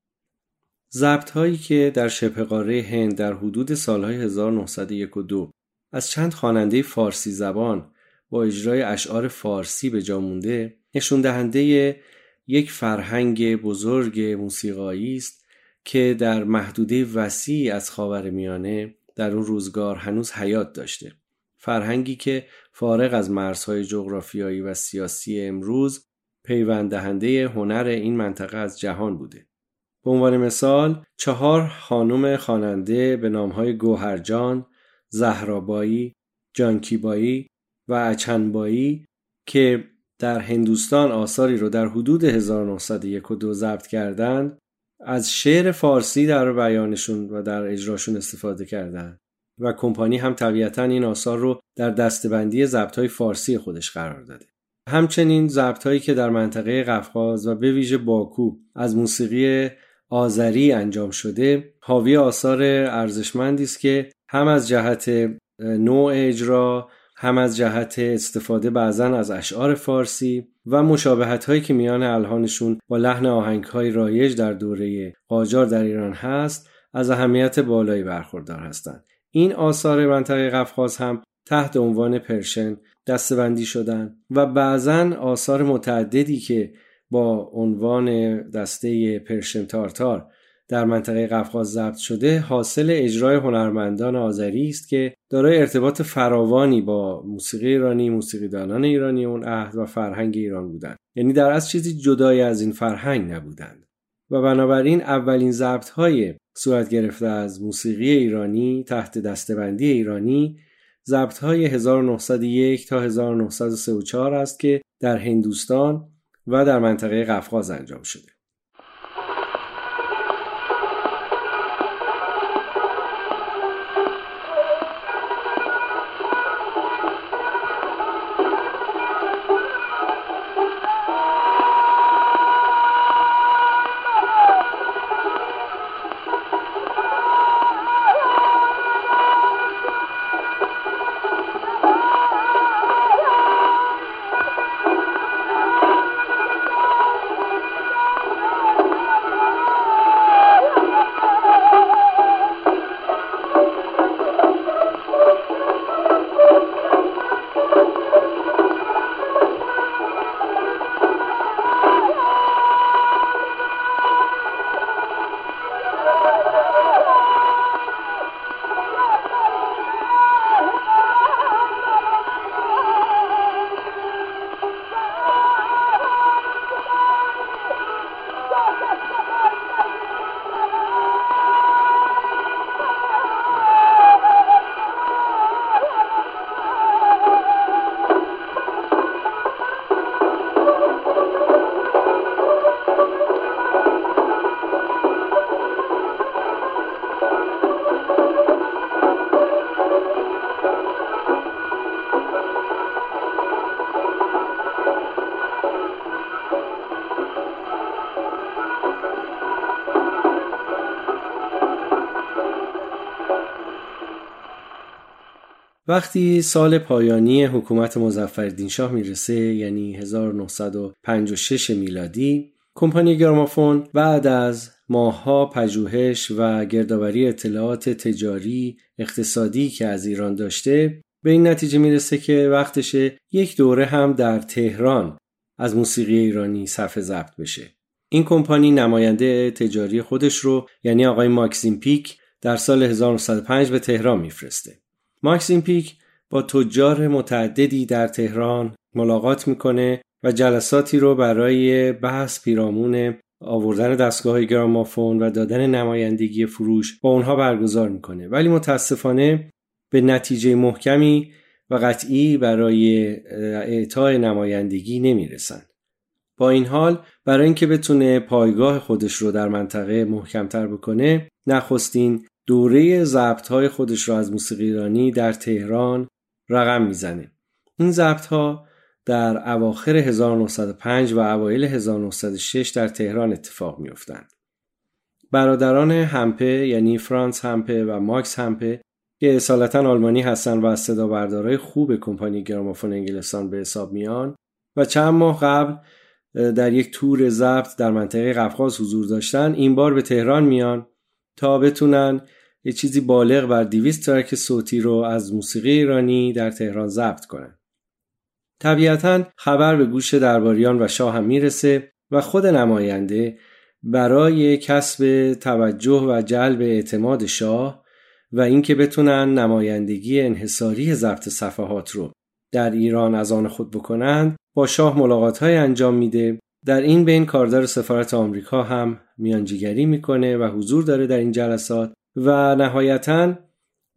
ضبط‌هایی که در شبه قاره هند در حدود سال‌های 1901 و 2 از چند خواننده فارسی زبان با اجرای اشعار فارسی به جا مونده، نشون دهنده یک فرهنگ بزرگ موسیقایی است که در محدوده وسیع از خاورمیانه در اون روزگار هنوز حیات داشته. فرهنگی که فارغ از مرزهای جغرافیایی و سیاسی امروز پیوند دهنده هنر این منطقه از جهان بوده. به عنوان مثال، 4 خانم خواننده به نامهای گوهرجان، زهرابایی، جانکی بائی و اچن بائی که در هندوستان آثاری رو در حدود 1901 و 2 ضبط کردند، از شعر فارسی در بیانشون و در اجراشون استفاده کردند و کمپانی هم طبیعتاً این آثار رو در دسته‌بندی ضبط‌های فارسی خودش قرار داده. همچنین ضبط‌هایی که در منطقه قفقاز و به ویژه باکو از موسیقی آذری انجام شده، حاوی آثار ارزشمندی است که هم از جهت نوع اجرا، هم از جهت استفاده بعضاً از اشعار فارسی و مشابهت‌هایی که میان الحانشون با لحن آهنگ‌های رایج در دوره قاجار در ایران هست، از اهمیت بالایی برخوردار هستند. این آثار منطقه قفقاز هم تحت عنوان پرشن دسته‌بندی شدند و بعضاً آثار متعددی که با عنوان دسته پرشن تارتار در منطقه قفقاز ضبط شده حاصل اجرای هنرمندان آذری است که دارای ارتباط فراوانی با موسیقی ایرانی، موسیقیدانان ایرانی اون عهد و فرهنگ ایران بودند. یعنی در اصل چیزی جدای از این فرهنگ نبودند و بنابراین اولین ضبط‌های صورت گرفته از موسیقی ایرانی تحت دسته‌بندی ایرانی ضبط‌های 1901 تا 1934 است که در هندوستان و در منطقه قفقاز انجام شده. وقتی سال پایانی حکومت مظفرالدین شاه میرسه، یعنی 1956 میلادی، کمپانی گرامافون بعد از ماه‌ها پژوهش و گردآوری اطلاعات تجاری اقتصادی که از ایران داشته به این نتیجه میرسه که وقتشه یک دوره هم در تهران از موسیقی ایرانی صفحه ضبط بشه. این کمپانی نماینده تجاری خودش رو، یعنی آقای ماکسیم پیک، در سال 1905 به تهران میفرسته. ماکسیم پیک با تجار متعددی در تهران ملاقات میکنه و جلساتی رو برای بحث پیرامون آوردن دستگاه‌های گرامافون و دادن نمایندگی فروش با اونها برگزار میکنه، ولی متاسفانه به نتیجه محکمی و قطعی برای اعطای نمایندگی نمیرسن. با این حال برای اینکه بتونه پایگاه خودش رو در منطقه محکمتر بکنه، نخستین دوره ضبط‌های خودش را از موسیقی ایرانی در تهران رقم میزنه. این ضبط‌ها در اواخر 1905 و اوایل 1906 در تهران اتفاق می‌افتند. برادران همپه، یعنی فرانس همپه و ماکس همپه، که اصالتاً آلمانی هستند و از صدابردارای خوب کمپانی گرامافون انگلستان به حساب میان و چند ماه قبل در یک تور ضبط در منطقه قفقاز حضور داشتند، این بار به تهران میان تا بتونن یه چیزی بالغ بر 200 ترک صوتی رو از موسیقی ایرانی در تهران ضبط کنن. طبیعتاً خبر به گوش درباریان و شاه هم میرسه و خود نماینده برای کسب توجه و جلب اعتماد شاه و اینکه بتونن نمایندگی انحصاری ضبط صفحات رو در ایران از آن خود بکنند، با شاه ملاقات‌های انجام میده. در این بین کاردار سفارت آمریکا هم میانجیگری میکنه و حضور داره در این جلسات و نهایتاً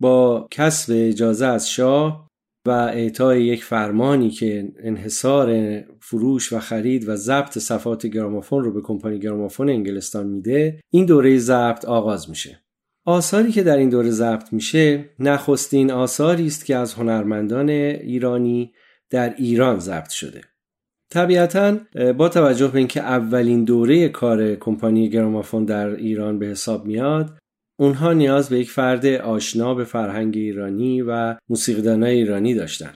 با کسب اجازه از شاه و اعطای یک فرمانی که انحصار فروش و خرید و ضبط صفحات گرامافون رو به کمپانی گرامافون انگلستان میده، این دوره ضبط آغاز میشه. آثاری که در این دوره ضبط میشه نخستین آثاری است که از هنرمندان ایرانی در ایران ضبط شده. طبیعتاً با توجه به اینکه اولین دوره کار کمپانی گرامافون در ایران به حساب میاد، اونها نیاز به یک فرد آشنا به فرهنگ ایرانی و موسیقیدانای ایرانی داشتن.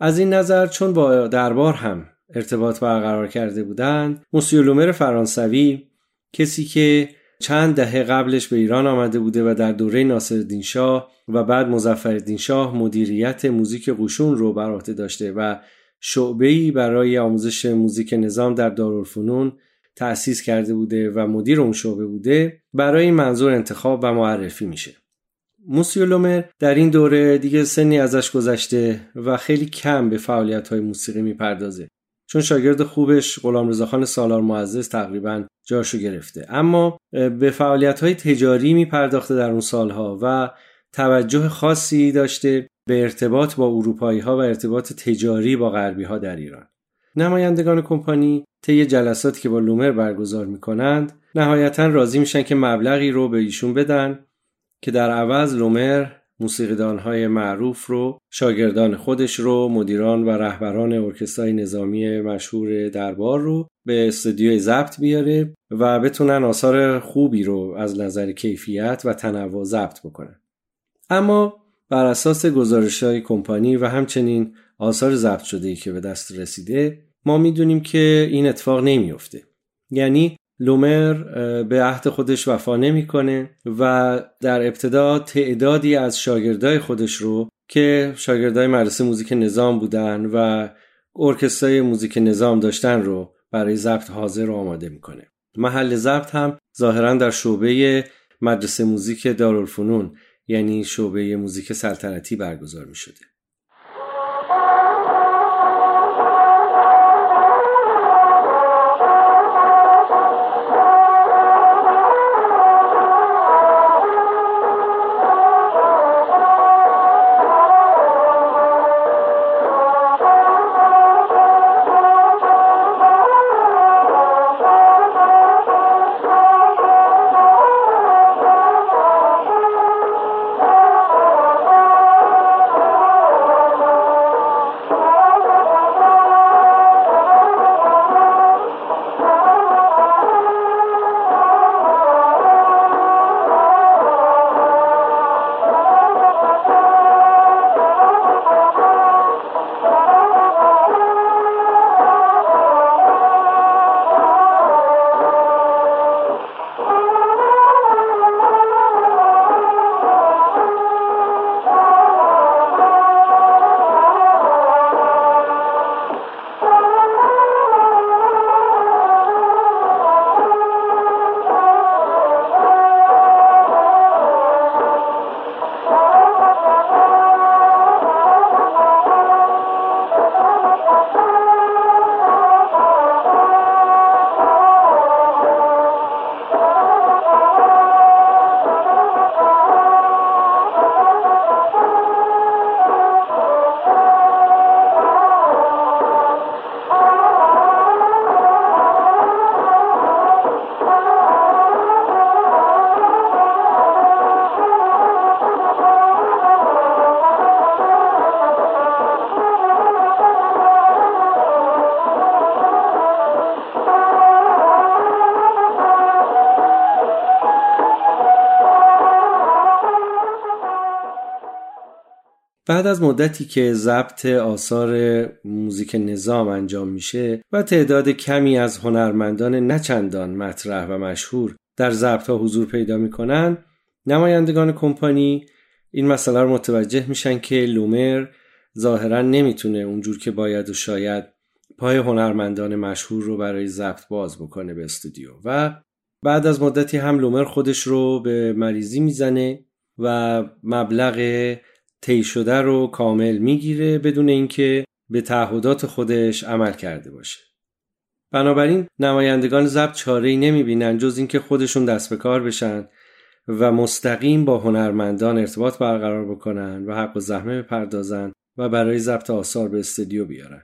از این نظر چون با دربار هم ارتباط برقرار کرده بودند، موسیلومر فرانسوی، کسی که چند دهه قبلش به ایران آمده بوده و در دوره ناصرالدین شاه و بعد مظفرالدین شاه مدیریت موزیک قشون رو بر عهده داشته و شعبه‌ای برای آموزش موزیک نظام در دارالفنون تأسیس کرده بوده و مدیر اون شعبه بوده. برای این منظور انتخاب و معرفی میشه. موسیلومر در این دوره دیگه سنی ازش گذشته و خیلی کم به فعالیت‌های موسیقی میپردازه، چون شاگرد خوبش غلامرضا خان سالار معزز تقریباً جاشو گرفته. اما به فعالیت‌های تجاری میپرداخته در اون سالها و توجه خاصی داشته به ارتباط با اروپایی‌ها و ارتباط تجاری با غربی‌ها در ایران. نمایندگان کمپانی طی جلساتی که با لومر برگزار می‌کنند، نهایتاً راضی میشن که مبلغی رو به ایشون بدن که در عوض لومر موسیقیدان‌های معروف رو، شاگردان خودش رو، مدیران و رهبران ارکسترهای نظامی مشهور دربار رو به استودیوی ضبط بیاره و بتونن آثار خوبی رو از نظر کیفیت و تنوع ضبط بکنن. اما بر اساس گزارش‌های کمپانی و همچنین آثار ضبط شده‌ای که به دست رسیده، ما می‌دونیم که این اتفاق نمی‌افته. یعنی لومر به عهد خودش وفا نمی‌کنه و در ابتدا تعدادی از شاگردای خودش رو که شاگردای مدرسه موزیک نظام بودن و ارکسترای موزیک نظام داشتن رو برای ضبط حاضر و آماده می‌کنه. محل ضبط هم ظاهراً در شعبه مدرسه موزیک دارالفنون، یعنی شعبه موزیک سلطنتی برگزار می‌شده. بعد از مدتی که ضبط آثار موزیک نظام انجام میشه و تعداد کمی از هنرمندان نچندان مطرح و مشهور در ضبط‌ها حضور پیدا میکنن، نمایندگان کمپانی این مسئله رو متوجه میشن که لومر ظاهراً نمیتونه اونجور که باید و شاید پای هنرمندان مشهور رو برای ضبط باز بکنه به استودیو و بعد از مدتی هم لومر خودش رو به مریضی میزنه و مبلغ طی شده رو کامل میگیره بدون اینکه به تعهدات خودش عمل کرده باشه. بنابراین نمایندگان ضبط چاره‌ای نمیبینن جز اینکه خودشون دست به کار بشن و مستقیم با هنرمندان ارتباط برقرار بکنن و حق و زحمه بپردازن و برای ضبط آثار به استودیو بیارن.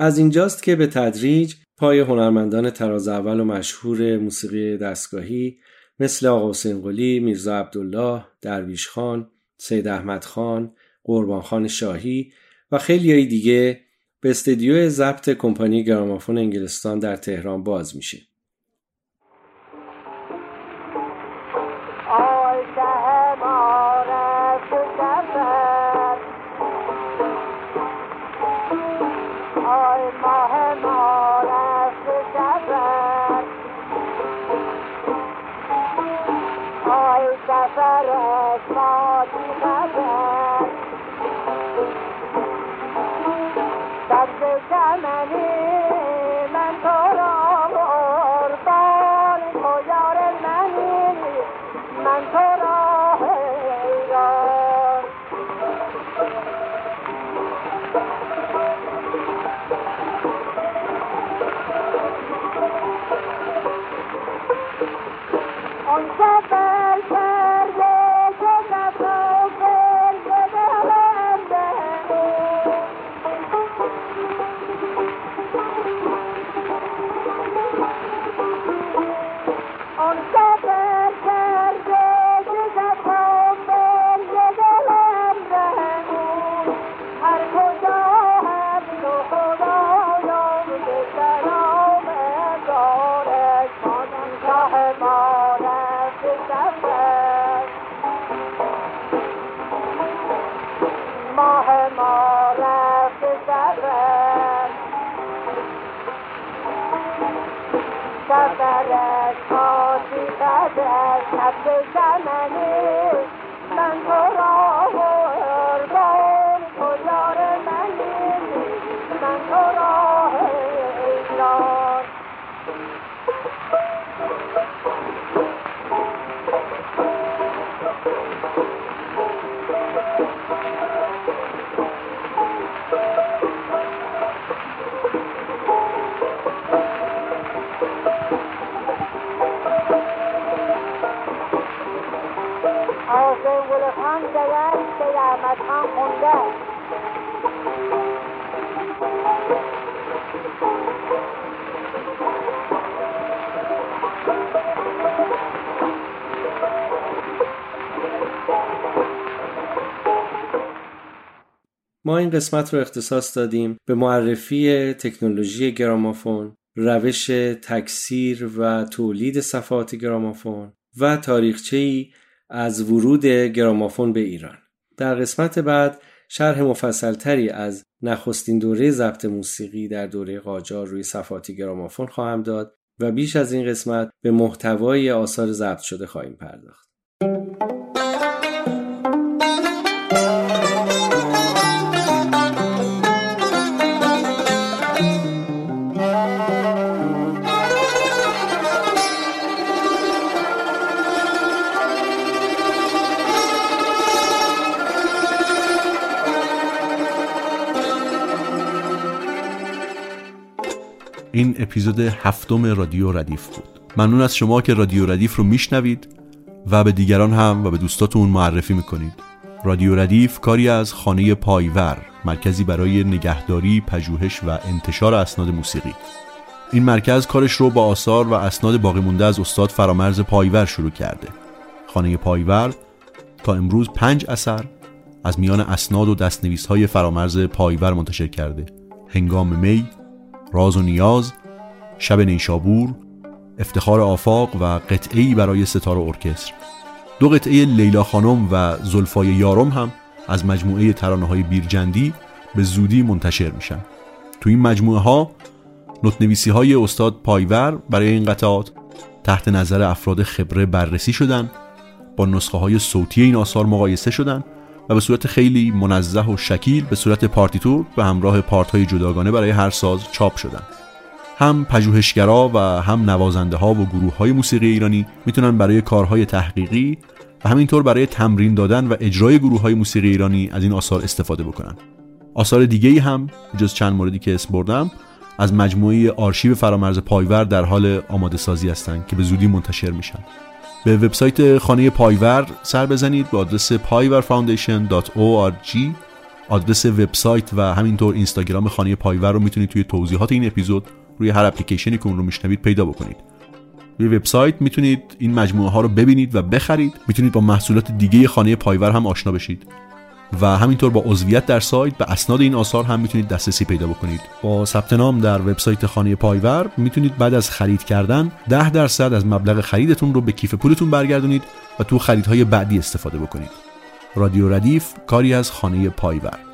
از اینجاست که به تدریج پای هنرمندان تراز اول و مشهور موسیقی دستگاهی مثل آقا حسینقلی، میرزا عبدالله، درویش خان، سید احمد خان، قربان خان شاهی و خیلیای دیگه به استودیو ضبط کمپانی گرامافون انگلستان در تهران باز میشه. ما این قسمت رو اختصاص دادیم به معرفی تکنولوژی گرامافون، روش تکثیر و تولید صفحات گرامافون و تاریخچه‌ای از ورود گرامافون به ایران. در قسمت بعد شرح مفصلتری از نخستین دوره ضبط موسیقی در دوره قاجار روی صفحات گرامافون خواهم داد و بیش از این قسمت به محتوای آثار ضبط شده خواهیم پرداخت. این اپیزود 7 رادیو ردیف بود. ممنون از شما که رادیو ردیف رو میشنوید و به دیگران هم و به دوستاتون معرفی میکنید. رادیو ردیف کاری از خانه پایور، مرکزی برای نگهداری، پژوهش و انتشار اسناد موسیقی. این مرکز کارش رو با آثار و اسناد باقی مونده از استاد فرامرز پایور شروع کرده. خانه پایور تا امروز 5 اثر از میان اسناد و دستنویس‌های فرامرز پایور منتشر کرده. هنگام می، راز و نیاز، شب نیشابور، افتخار آفاق و قطعه‌ای برای ستار و ارکستر. 2 قطعه لیلا خانم و زلفای یارم هم از مجموعه ترانه‌های بیرجندی به زودی منتشر میشن. تو این مجموعه ها نوت‌نویسی‌های استاد پایور برای این قطعات تحت نظر افراد خبره بررسی شدن، با نسخه‌های صوتی این آثار مقایسه شدن و به صورت خیلی منزه و شکیل به صورت پارتیتور و همراه پارت‌های جداگانه برای هر ساز چاپ شدن. هم پژوهشگرا و هم نوازنده‌ها و گروه‌های موسیقی ایرانی میتونن برای کارهای تحقیقی و همینطور برای تمرین دادن و اجرای گروه‌های موسیقی ایرانی از این آثار استفاده بکنن. آثار دیگه‌ای هم جز چند موردی که اسم بردم از مجموعه آرشیو فرامرز پایور در حال آماده‌سازی هستن که به زودی منتشر میشن. به وبسایت خانه پایور سر بزنید به آدرس payvarfoundation.org. آدرس وبسایت و همینطور اینستاگرام خانه پایور رو میتونید توی توضیحات این اپیزود روی هر اپلیکیشنی که اون رو میشنوید پیدا بکنید. روی وبسایت میتونید این مجموعه ها رو ببینید و بخرید. میتونید با محصولات دیگه خانه پایور هم آشنا بشید و همینطور با عضویت در سایت به اسناد این آثار هم میتونید دسترسی پیدا بکنید. با ثبت نام در وبسایت خانه پایور میتونید بعد از خرید کردن 10% از مبلغ خریدتون رو به کیف پولتون برگردونید و تو خریدهای بعدی استفاده بکنید. رادیو ردیف کاری از خانه پایور.